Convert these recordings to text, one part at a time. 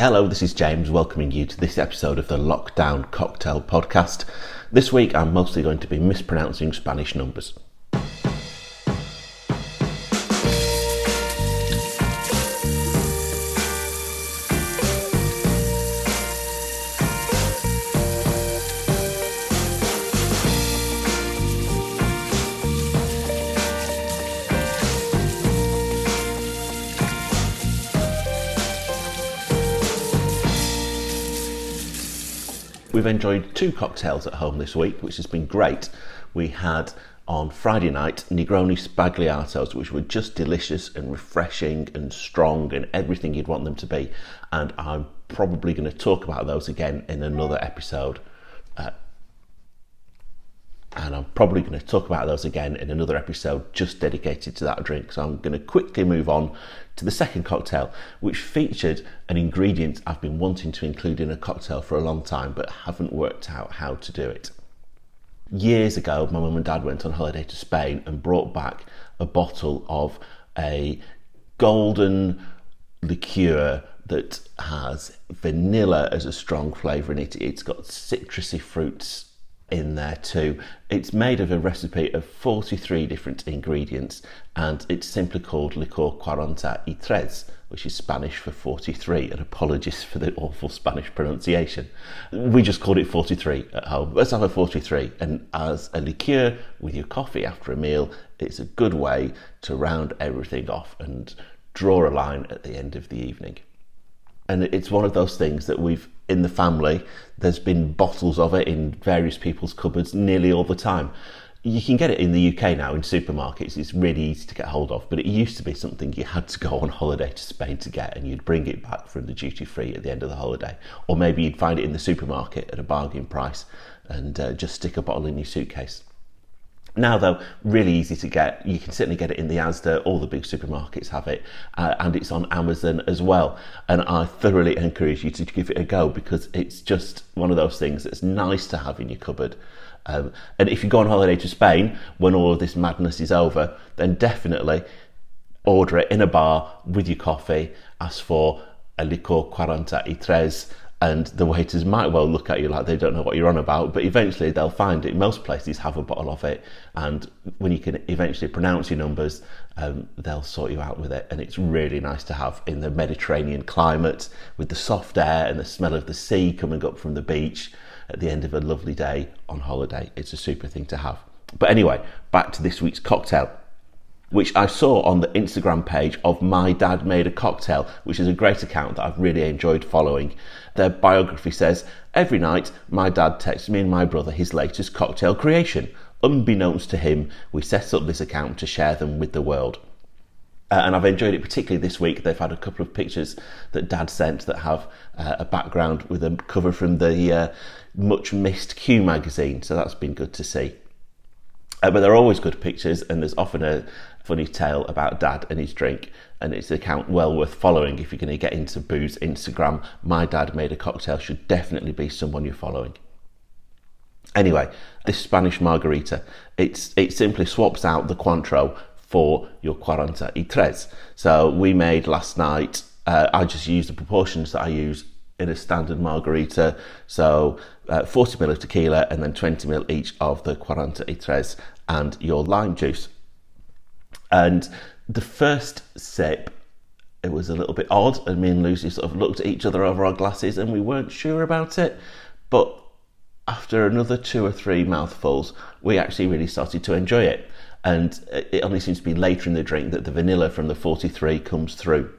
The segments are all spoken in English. Hello, this is James welcoming you to this episode of the Lockdown Cocktail Podcast. This week I'm mostly going to be mispronouncing Spanish numbers. We've enjoyed two cocktails at home this week, which has been great. We had on Friday night Negroni Spagliatos, which were just delicious and refreshing and strong and everything you'd want them to be. And I'm probably going to talk about those again in another episode. Just dedicated to that drink. So I'm going to quickly move on to the second cocktail, which featured an ingredient I've been wanting to include in a cocktail for a long time, but haven't worked out how to do it. Years ago, my mum and dad went on holiday to Spain and brought back a bottle of a golden liqueur that has vanilla as a strong flavour in it. It's got citrusy fruits in there too. It's made of a recipe of 43 different ingredients and it's simply called Licor 43, which is Spanish for 43, and apologies for the awful Spanish pronunciation. We just called it 43 at home. Let's have a 43, and as a liqueur with your coffee after a meal, it's a good way to round everything off and draw a line at the end of the evening. And it's one of those things that we've, in the family, there's been bottles of it in various people's cupboards nearly all the time. You can get it in the UK now in supermarkets. It's really easy to get hold of, but it used to be something you had to go on holiday to Spain to get, and you'd bring it back from the duty free at the end of the holiday. Or maybe you'd find it in the supermarket at a bargain price and just stick a bottle in your suitcase. Now though, really easy to get. You can certainly get it in the Asda, all the big supermarkets have it, and it's on Amazon as well. And I thoroughly encourage you to give it a go, because it's just one of those things that's nice to have in your cupboard. And if you go on holiday to Spain, when all of this madness is over, then definitely order it in a bar with your coffee, ask for a Licor 43, and the waiters might well look at you like they don't know what you're on about, but eventually they'll find it. Most places have a bottle of it, and when you can eventually pronounce your numbers, they'll sort you out with it. And it's really nice to have in the Mediterranean climate, with the soft air and the smell of the sea coming up from the beach at the end of a lovely day on holiday. It's a super thing to have. But anyway, back to this week's cocktail, which I saw on the Instagram page of My Dad Made a Cocktail, which is a great account that I've really enjoyed following. Their biography says, "Every night, my dad texts me and my brother his latest cocktail creation. Unbeknownst to him, we set up this account to share them with the world." And I've enjoyed it particularly this week. They've had a couple of pictures that Dad sent that have a background with a cover from the much-missed Q magazine, so that's been good to see. But they're always good pictures, and there's often a funny tale about Dad and his drink, and it's an account well worth following if you're going to get into booze. Instagram, My Dad Made a Cocktail, should definitely be someone you're following. Anyway, this Spanish margarita, it simply swaps out the Cointreau for your 43. So we made last night, I just used the proportions that I use in a standard margarita, so 40ml of tequila and then 20ml each of the 43 and your lime juice. And the first sip, it was a little bit odd, and me and Lucy sort of looked at each other over our glasses and we weren't sure about it, but after another two or three mouthfuls we actually really started to enjoy it. And it only seems to be later in the drink that the vanilla from the 43 comes through.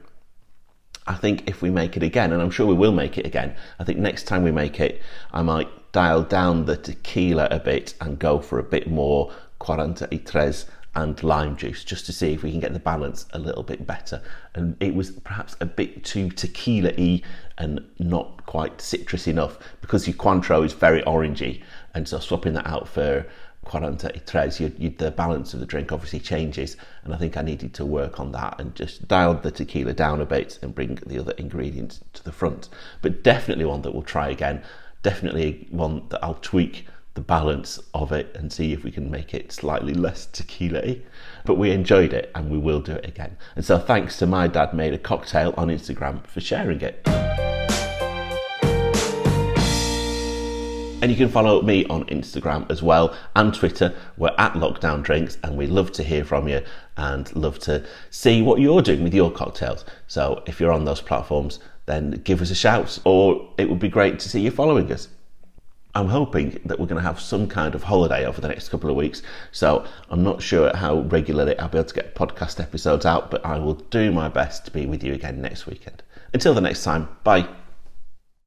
I think if we make it again, and I'm sure we will make it again, I think next time we make it, I might dial down the tequila a bit and go for a bit more 43 and lime juice, just to see if we can get the balance a little bit better. And it was perhaps a bit too tequila-y and not quite citrus enough, because your Cointreau is very orangey, and so swapping that out for 43, the balance of the drink obviously changes, and I think I needed to work on that and just dial the tequila down a bit and bring the other ingredients to the front. But definitely one that we'll try again, definitely one that I'll tweak the balance of it and see if we can make it slightly less tequila-y. But we enjoyed it and we will do it again. And so thanks to My Dad Made a Cocktail on Instagram for sharing it. And you can follow me on Instagram as well and Twitter. We're at Lockdown Drinks, and we love to hear from you and love to see what you're doing with your cocktails. So if you're on those platforms, then give us a shout, or it would be great to see you following us. I'm hoping that we're going to have some kind of holiday over the next couple of weeks, so I'm not sure how regularly I'll be able to get podcast episodes out, but I will do my best to be with you again next weekend. Until the next time, bye.